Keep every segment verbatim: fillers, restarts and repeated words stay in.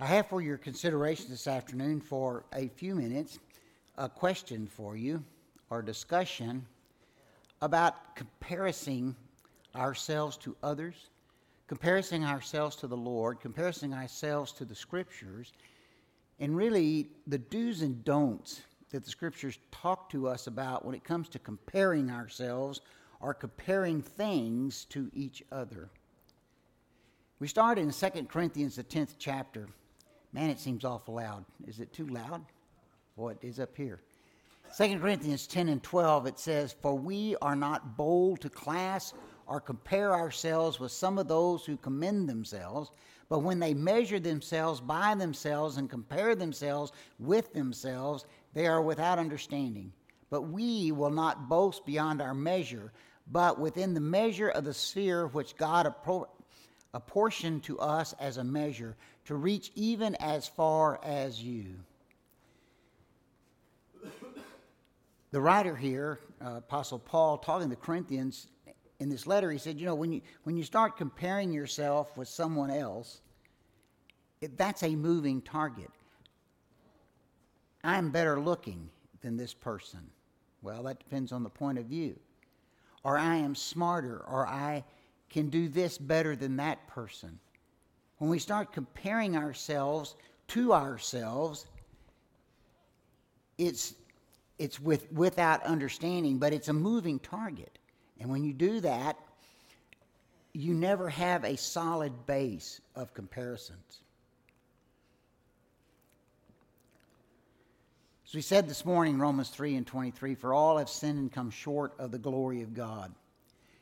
I have for your consideration this afternoon for a few minutes a question for you or discussion about comparing ourselves to others, comparing ourselves to the Lord, comparing ourselves to the Scriptures, and really the do's and don'ts that the Scriptures talk to us about when it comes to comparing ourselves or comparing things to each other. We start in Second Corinthians, the tenth chapter. Man, it seems awful loud. Is it too loud? Boy, it is up here. Second Corinthians ten and twelve, it says, "For we are not bold to class or compare ourselves with some of those who commend themselves, but when they measure themselves by themselves and compare themselves with themselves, they are without understanding. But we will not boast beyond our measure, but within the measure of the sphere which God appropriates, apportioned to us as a measure, to reach even as far as you." The writer here, uh, Apostle Paul, talking to the Corinthians in this letter, he said, you know, when you when you start comparing yourself with someone else, it, that's a moving target. I'm better looking than this person. Well, that depends on the point of view. Or I am smarter, or I can do this better than that person. When we start comparing ourselves to ourselves, it's it's with without understanding, but it's a moving target. And when you do that, you never have a solid base of comparisons. As we said this morning, Romans three and twenty-three, "For all have sinned and come short of the glory of God."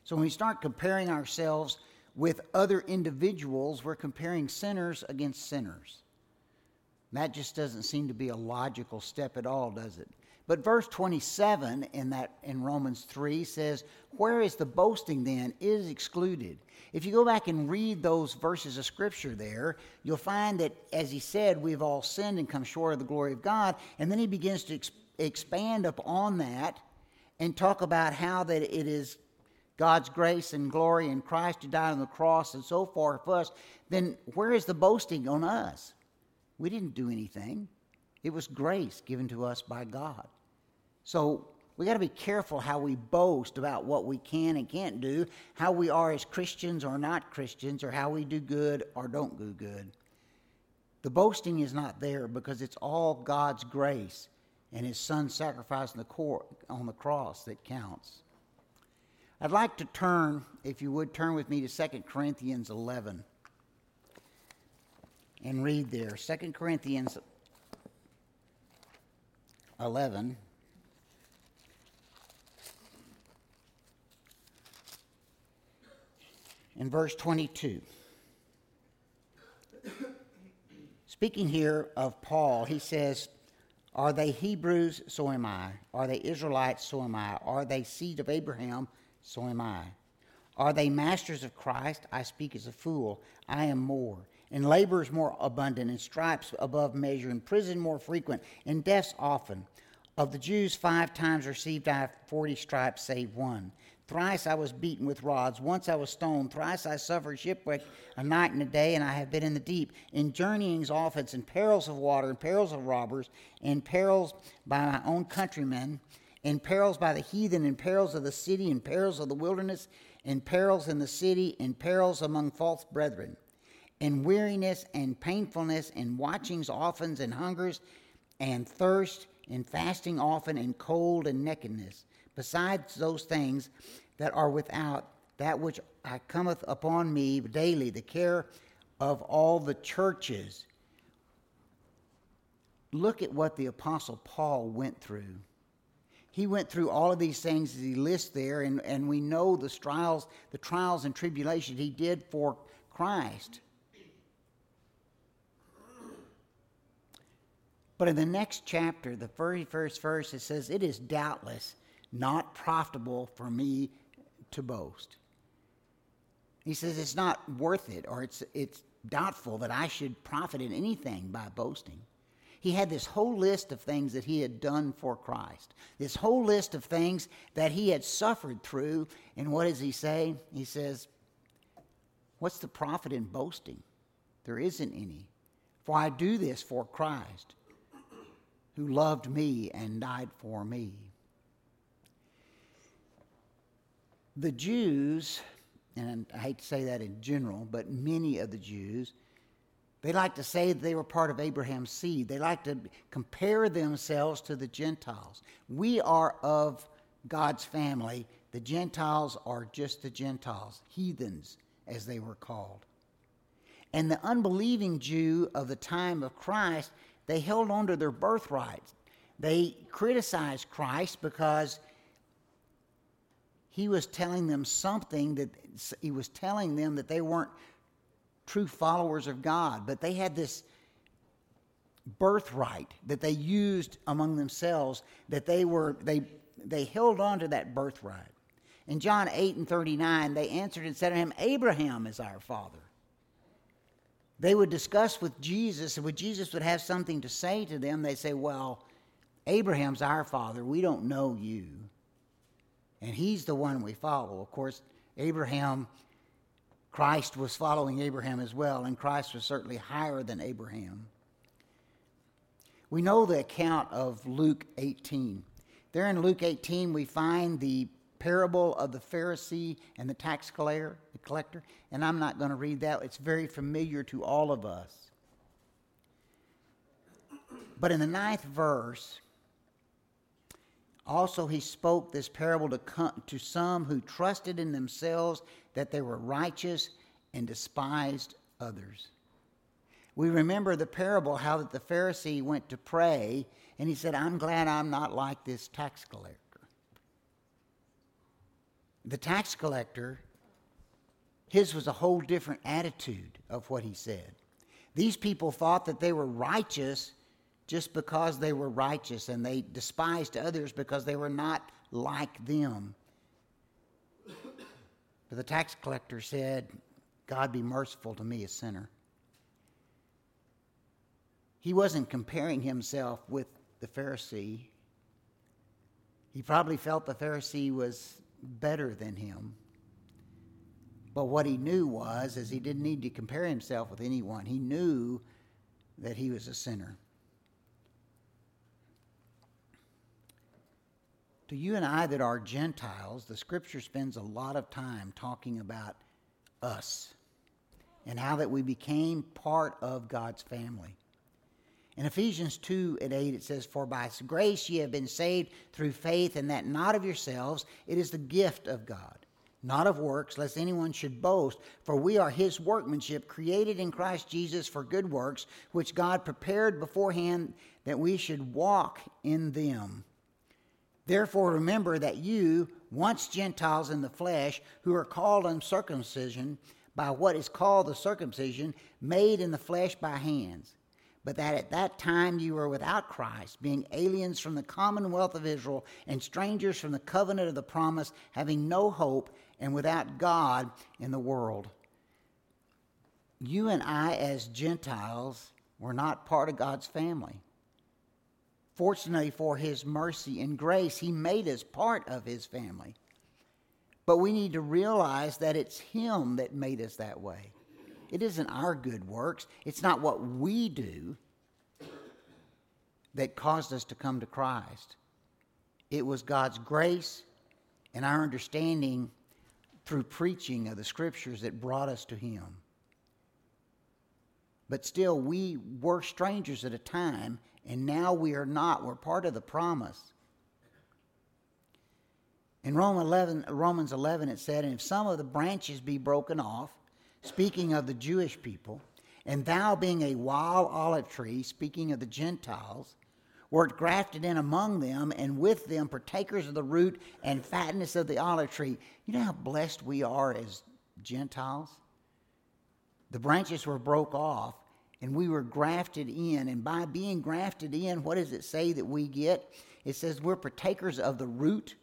So when we start comparing ourselves with other individuals, we're comparing sinners against sinners. And that just doesn't seem to be a logical step at all, does it? But verse twenty-seven in that in Romans three says, "Where is the boasting then? It is excluded." If you go back and read those verses of Scripture there, you'll find that, as he said, we've all sinned and come short of the glory of God. And then he begins to ex- expand upon that and talk about how that it is God's grace and glory and Christ who died on the cross and so forth for us, then where is the boasting on us? We didn't do anything. It was grace given to us by God. So we got to be careful how we boast about what we can and can't do, how we are as Christians or not Christians, or how we do good or don't do good. The boasting is not there because it's all God's grace and His Son's sacrifice on the, cor- on the cross that counts. I'd like to turn, if you would, turn with me to Second Corinthians eleven and read there. Second Corinthians eleven. In verse twenty-two. Speaking here of Paul, he says, "Are they Hebrews? So am I. Are they Israelites? So am I. Are they seed of Abraham? So am I. Are they masters of Christ? I speak as a fool. I am more. In labors more abundant, in stripes above measure, in prison more frequent, in deaths often. Of the Jews five times received I forty stripes, save one. Thrice I was beaten with rods. Once I was stoned. Thrice I suffered shipwreck a night and a day, and I have been in the deep. In journeyings often, in perils of water, in perils of robbers, in perils by my own countrymen, in perils by the heathen, in perils of the city, in perils of the wilderness, in perils in the city, in perils among false brethren, in weariness and painfulness, in watchings often, and hungers, and thirst, in fasting often, in cold and nakedness. Besides those things that are without, that which I cometh upon me daily, the care of all the churches." Look at what the Apostle Paul went through. He went through all of these things as he lists there, and, and we know the trials, the trials and tribulations he did for Christ. But in the next chapter, the very first verse, it says, "It is doubtless not profitable for me to boast." He says it's not worth it, or it's it's doubtful that I should profit in anything by boasting. He had this whole list of things that he had done for Christ, this whole list of things that he had suffered through. And what does he say? He says, what's the profit in boasting? There isn't any. For I do this for Christ, who loved me and died for me." The Jews, and I hate to say that in general, but many of the Jews, they like to say that they were part of Abraham's seed. They like to compare themselves to the Gentiles. We are of God's family. The Gentiles are just the Gentiles, heathens, as they were called. And the unbelieving Jew of the time of Christ, they held on to their birthrights. They criticized Christ because he was telling them something that he was telling them that they weren't true followers of God, but they had this birthright that they used among themselves, that they were they they held on to that birthright. In John eight and thirty-nine, they answered and said to him, "Abraham is our father." They would discuss with Jesus, and when Jesus would have something to say to them, they say, "Well, Abraham's our father. We don't know you. And he's the one we follow." Of course, Abraham, Christ was following Abraham as well, and Christ was certainly higher than Abraham. We know the account of Luke eighteen. There in Luke eighteen, we find the parable of the Pharisee and the tax collector, and I'm not going to read that. It's very familiar to all of us. But in the ninth verse, also he spoke this parable to come, to some who trusted in themselves that they were righteous and despised others. We remember the parable how that the Pharisee went to pray and he said, "I'm glad I'm not like this tax collector." The tax collector, his was a whole different attitude of what he said. These people thought that they were righteous just because they were righteous, and they despised others because they were not like them. But the tax collector said, "God be merciful to me, a sinner." He wasn't comparing himself with the Pharisee. He probably felt the Pharisee was better than him. But what he knew was, is he didn't need to compare himself with anyone. He knew that he was a sinner. To you and I that are Gentiles, the Scripture spends a lot of time talking about us and how that we became part of God's family. In Ephesians two and eight, it says, "For by grace ye have been saved through faith, and that not of yourselves, it is the gift of God, not of works, lest anyone should boast. For we are his workmanship, created in Christ Jesus for good works, which God prepared beforehand that we should walk in them. Therefore remember that you, once Gentiles in the flesh, who are called uncircumcision by what is called the circumcision, made in the flesh by hands, but that at that time you were without Christ, being aliens from the commonwealth of Israel and strangers from the covenant of the promise, having no hope and without God in the world." You and I as Gentiles were not part of God's family. Fortunately for his mercy and grace, he made us part of his family. But we need to realize that it's him that made us that way. It isn't our good works. It's not what we do that caused us to come to Christ. It was God's grace and our understanding through preaching of the Scriptures that brought us to him. But still, we were strangers at a time, and now we are not. We're part of the promise. In Romans eleven, Romans eleven, it said, "And if some of the branches be broken off," speaking of the Jewish people, "and thou being a wild olive tree," speaking of the Gentiles, "wert grafted in among them, and with them partakers of the root and fatness of the olive tree." You know how blessed we are as Gentiles? The branches were broke off, and we were grafted in. And by being grafted in, what does it say that we get? It says we're partakers of the root,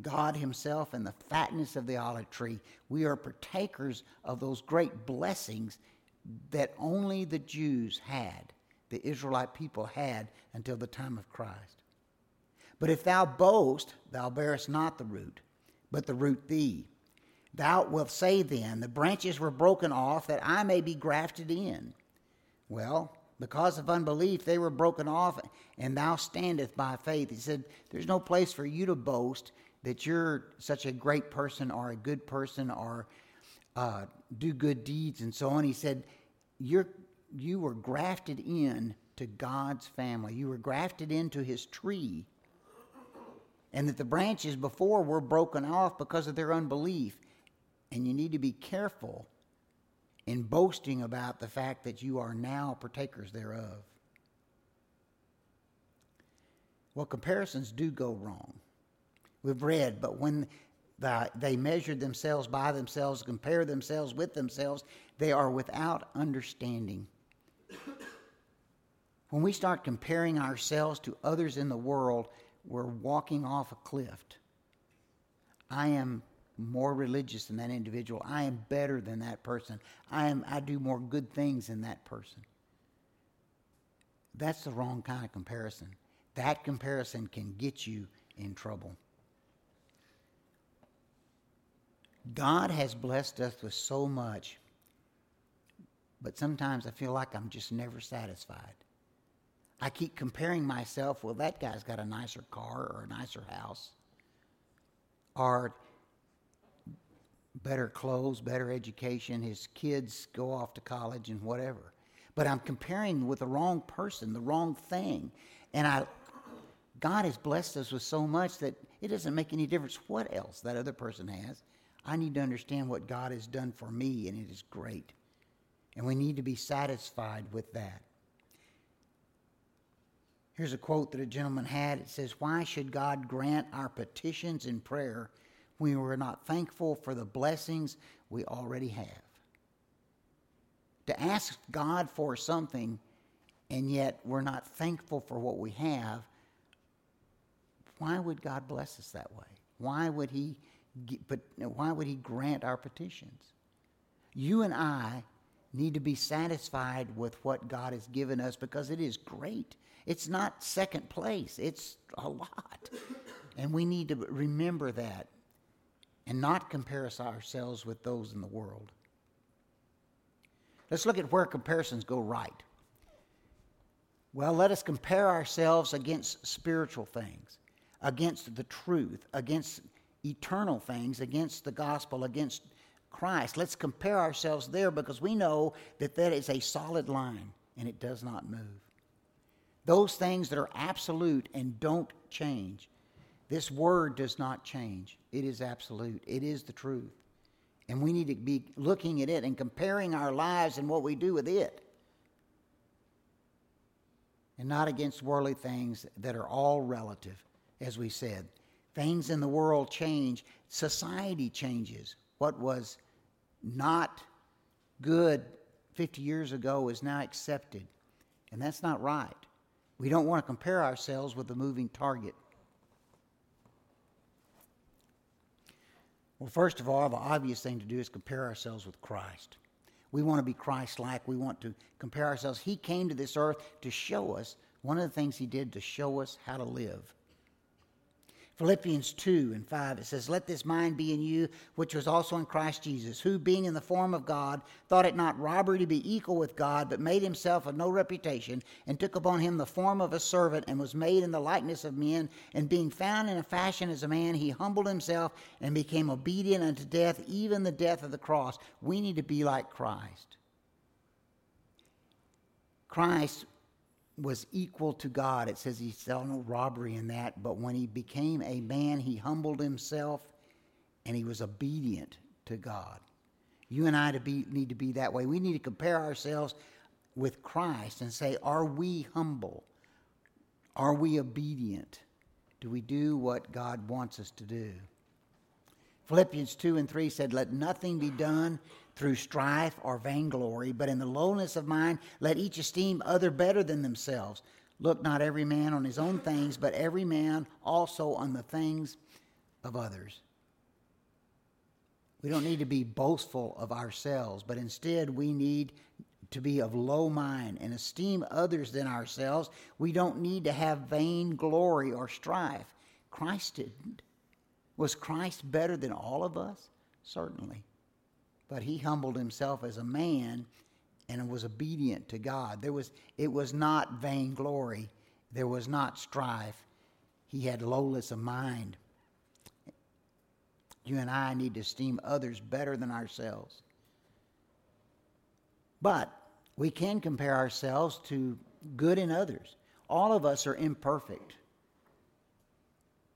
God himself, and the fatness of the olive tree. We are partakers of those great blessings that only the Jews had, the Israelite people had until the time of Christ. "But if thou boast, thou bearest not the root, but the root thee. Thou wilt say then, the branches were broken off, that I may be grafted in. Well, because of unbelief, they were broken off, and thou standeth by faith. He said, there's no place for you to boast that you're such a great person or a good person or uh, do good deeds and so on. He said, you're, you were grafted in to God's family. You were grafted into his tree, and that the branches before were broken off because of their unbelief. And you need to be careful in boasting about the fact that you are now partakers thereof. Well, comparisons do go wrong. We've read, but when the, they measured themselves by themselves, compare themselves with themselves, they are without understanding. When we start comparing ourselves to others in the world, we're walking off a cliff. I am more religious than that individual. I am better than that person. I am. I do more good things than that person. That's the wrong kind of comparison. That comparison can get you in trouble. God has blessed us with so much, but sometimes I feel like I'm just never satisfied. I keep comparing myself. Well, that guy's got a nicer car or a nicer house, or better clothes, better education, his kids go off to college and whatever. But I'm comparing with the wrong person, the wrong thing. And I, God has blessed us with so much that it doesn't make any difference what else that other person has. I need to understand what God has done for me, and it is great. And we need to be satisfied with that. Here's a quote that a gentleman had. It says, "Why should God grant our petitions in prayer we were not thankful for the blessings we already have?" To ask God for something, and yet we're not thankful for what we have, why would God bless us that way? Why would He, but why would He grant our petitions? You and I need to be satisfied with what God has given us, because it is great. It's not second place. It's a lot. And we need to remember that, and not compare ourselves with those in the world. Let's look at where comparisons go right. Well, let us compare ourselves against spiritual things, against the truth, against eternal things, against the gospel, against Christ. Let's compare ourselves there, because we know that that is a solid line and it does not move. Those things that are absolute and don't change. This word does not change. It is absolute. It is the truth. And we need to be looking at it and comparing our lives and what we do with it, and not against worldly things that are all relative, as we said. Things in the world change. Society changes. What was not good fifty years ago is now accepted. And that's not right. We don't want to compare ourselves with a moving target. Well, first of all, the obvious thing to do is compare ourselves with Christ. We want to be Christ-like. We want to compare ourselves. He came to this earth to show us. One of the things He did to show us how to live. Philippians two and five, it says, "Let this mind be in you, which was also in Christ Jesus, who, being in the form of God, thought it not robbery to be equal with God, but made himself of no reputation, and took upon him the form of a servant, and was made in the likeness of men. And being found in a fashion as a man, he humbled himself and became obedient unto death, even the death of the cross." We need to be like Christ. Christ was equal to God. It says he saw no robbery in that, but when he became a man, he humbled himself and he was obedient to God. You and I to be, need to be that way. We need to compare ourselves with Christ and say, are we humble? Are we obedient? Do we do what God wants us to do? Philippians two and three said, "Let nothing be done through strife or vainglory, but in the lowliness of mind, let each esteem other better than themselves. Look not every man on his own things, but every man also on the things of others." We don't need to be boastful of ourselves, but instead we need to be of low mind and esteem others than ourselves. We don't need to have vainglory or strife. Christ didn't. Was Christ better than all of us? Certainly. But he humbled himself as a man and was obedient to God. There was, it was not vainglory. There was not strife. He had lowliness of mind. You and I need to esteem others better than ourselves. But we can compare ourselves to good in others. All of us are imperfect.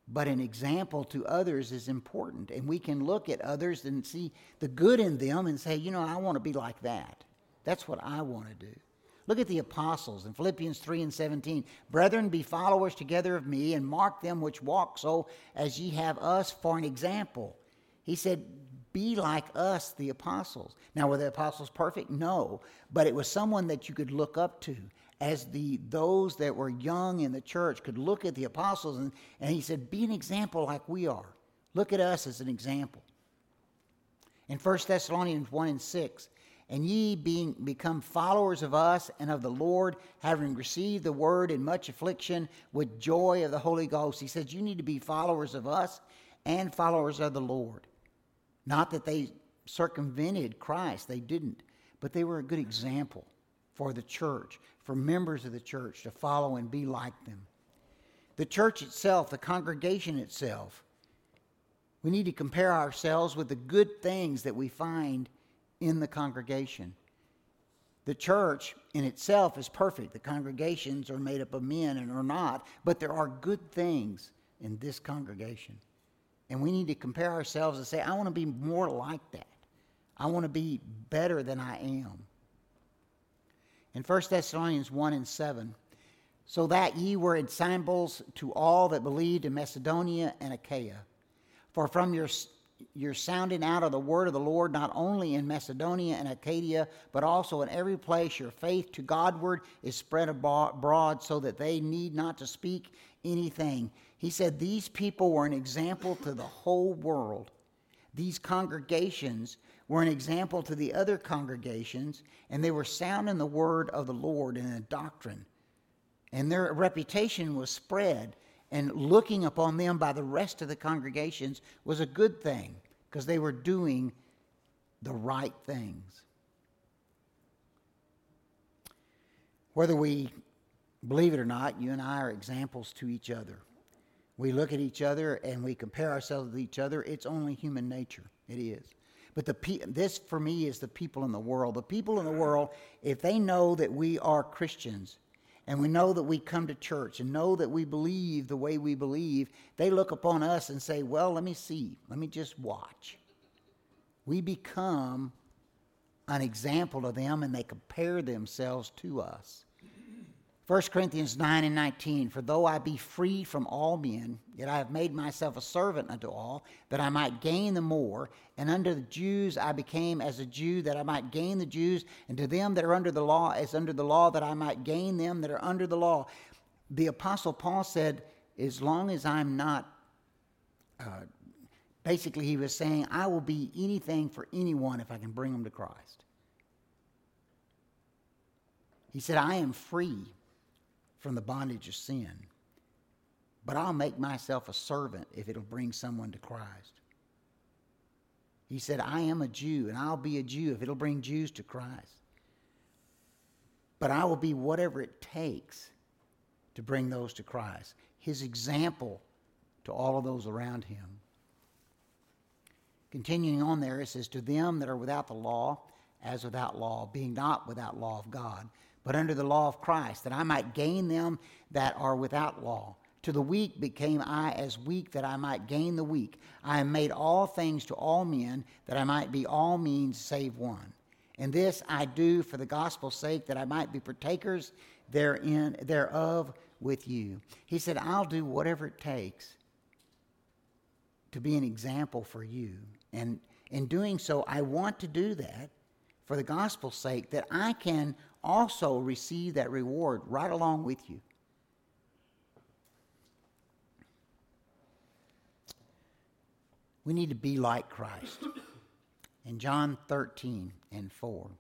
But an example to others is important. And we can look at others and see the good in them and say, you know, I want to be like that. That's what I want to do. Look at the apostles in Philippians three and seventeen. Brethren, be followers together of me, and mark them which walk so as ye have us for an example. He said, be like us, the apostles. Now, were the apostles perfect? No. But it was someone that you could look up to. As the those that were young in the church could look at the apostles, and, and he said, be an example like we are. Look at us as an example. In First Thessalonians one and six, and ye being become followers of us and of the Lord, having received the word in much affliction with joy of the Holy Ghost. He said, you need to be followers of us and followers of the Lord. Not that they circumvented Christ, they didn't, but they were a good example for the church, for members of the church to follow and be like them. The church itself, the congregation itself, we need to compare ourselves with the good things that we find in the congregation. The church in itself is perfect. The congregations are made up of men and are not, but there are good things in this congregation. And we need to compare ourselves and say, I want to be more like that. I want to be better than I am. In First Thessalonians one and seven, so that ye were ensembles to all that believed in Macedonia and Achaia. For from your, your sounding out of the word of the Lord, not only in Macedonia and Achaia, but also in every place, your faith to Godward is spread abroad, so that they need not to speak anything. He said these people were an example to the whole world. These congregations were an example to the other congregations, and they were sound in the word of the Lord and in the doctrine. And their reputation was spread, and looking upon them by the rest of the congregations was a good thing, because they were doing the right things. Whether we believe it or not, you and I are examples to each other. We look at each other and we compare ourselves with each other. It's only human nature. It is. But the pe- this, for me, is the people in the world. The people in the world, if they know that we are Christians and we know that we come to church and know that we believe the way we believe, they look upon us and say, well, let me see. Let me just watch. We become an example to them, and they compare themselves to us. First Corinthians nine and nineteen, for though I be free from all men, yet I have made myself a servant unto all, that I might gain the more. And under the Jews I became as a Jew, that I might gain the Jews. And to them that are under the law, as under the law, that I might gain them that are under the law. The Apostle Paul said, as long as I'm not, uh, basically he was saying, I will be anything for anyone if I can bring them to Christ. He said, I am free from the bondage of sin, but I'll make myself a servant if it'll bring someone to Christ. He said, I am a Jew, and I'll be a Jew if it'll bring Jews to Christ, but I will be whatever it takes to bring those to Christ. His example to all of those around him. Continuing on there, it says, to them that are without the law, as without law, being not without law of God, but under the law of Christ, that I might gain them that are without law. To the weak became I as weak, that I might gain the weak. I am made all things to all men, that I might be all means save one. And this I do for the gospel's sake, that I might be partakers therein thereof with you. He said, I'll do whatever it takes to be an example for you. And in doing so, I want to do that for the gospel's sake, that I can also receive that reward right along with you. We need to be like Christ. In John thirteen and four,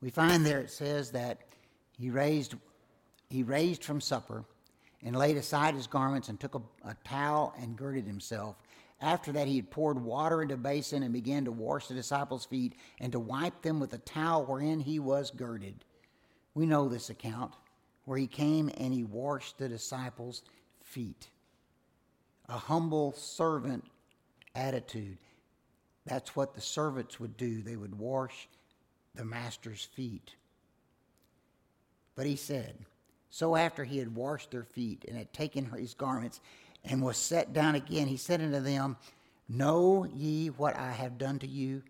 we find there it says that he raised, he raised from supper and laid aside his garments and took a, a towel and girded himself. After that, he had poured water into a basin and began to wash the disciples' feet and to wipe them with a towel wherein he was girded. We know this account where he came and he washed the disciples' feet. A humble servant attitude. That's what the servants would do. They would wash the master's feet. But he said, so after he had washed their feet and had taken his garments and was set down again, he said unto them, know ye what I have done to you?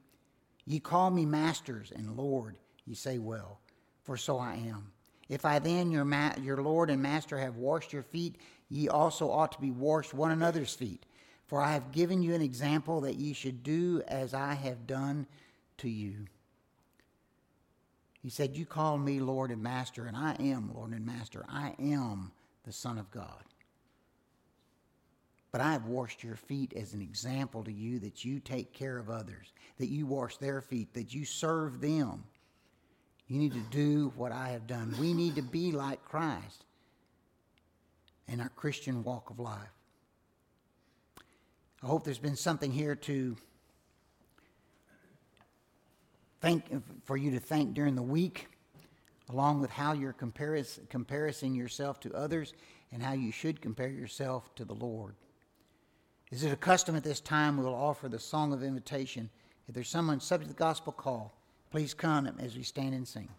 Ye call me masters and Lord, ye say well, for so I am. If I then, your, ma- your Lord and Master, have washed your feet, ye also ought to be washed one another's feet. For I have given you an example that ye should do as I have done to you. He said, you call me Lord and Master, and I am Lord and Master. I am the Son of God. But I have washed your feet as an example to you that you take care of others, that you wash their feet, that you serve them. You need to do what I have done. We need to be like Christ in our Christian walk of life. I hope there's been something here to think for you to think during the week, along with how you're comparis- comparing yourself to others and how you should compare yourself to the Lord. Is it a custom at this time we will offer the song of invitation? If there's someone subject to the gospel call, please come as we stand and sing.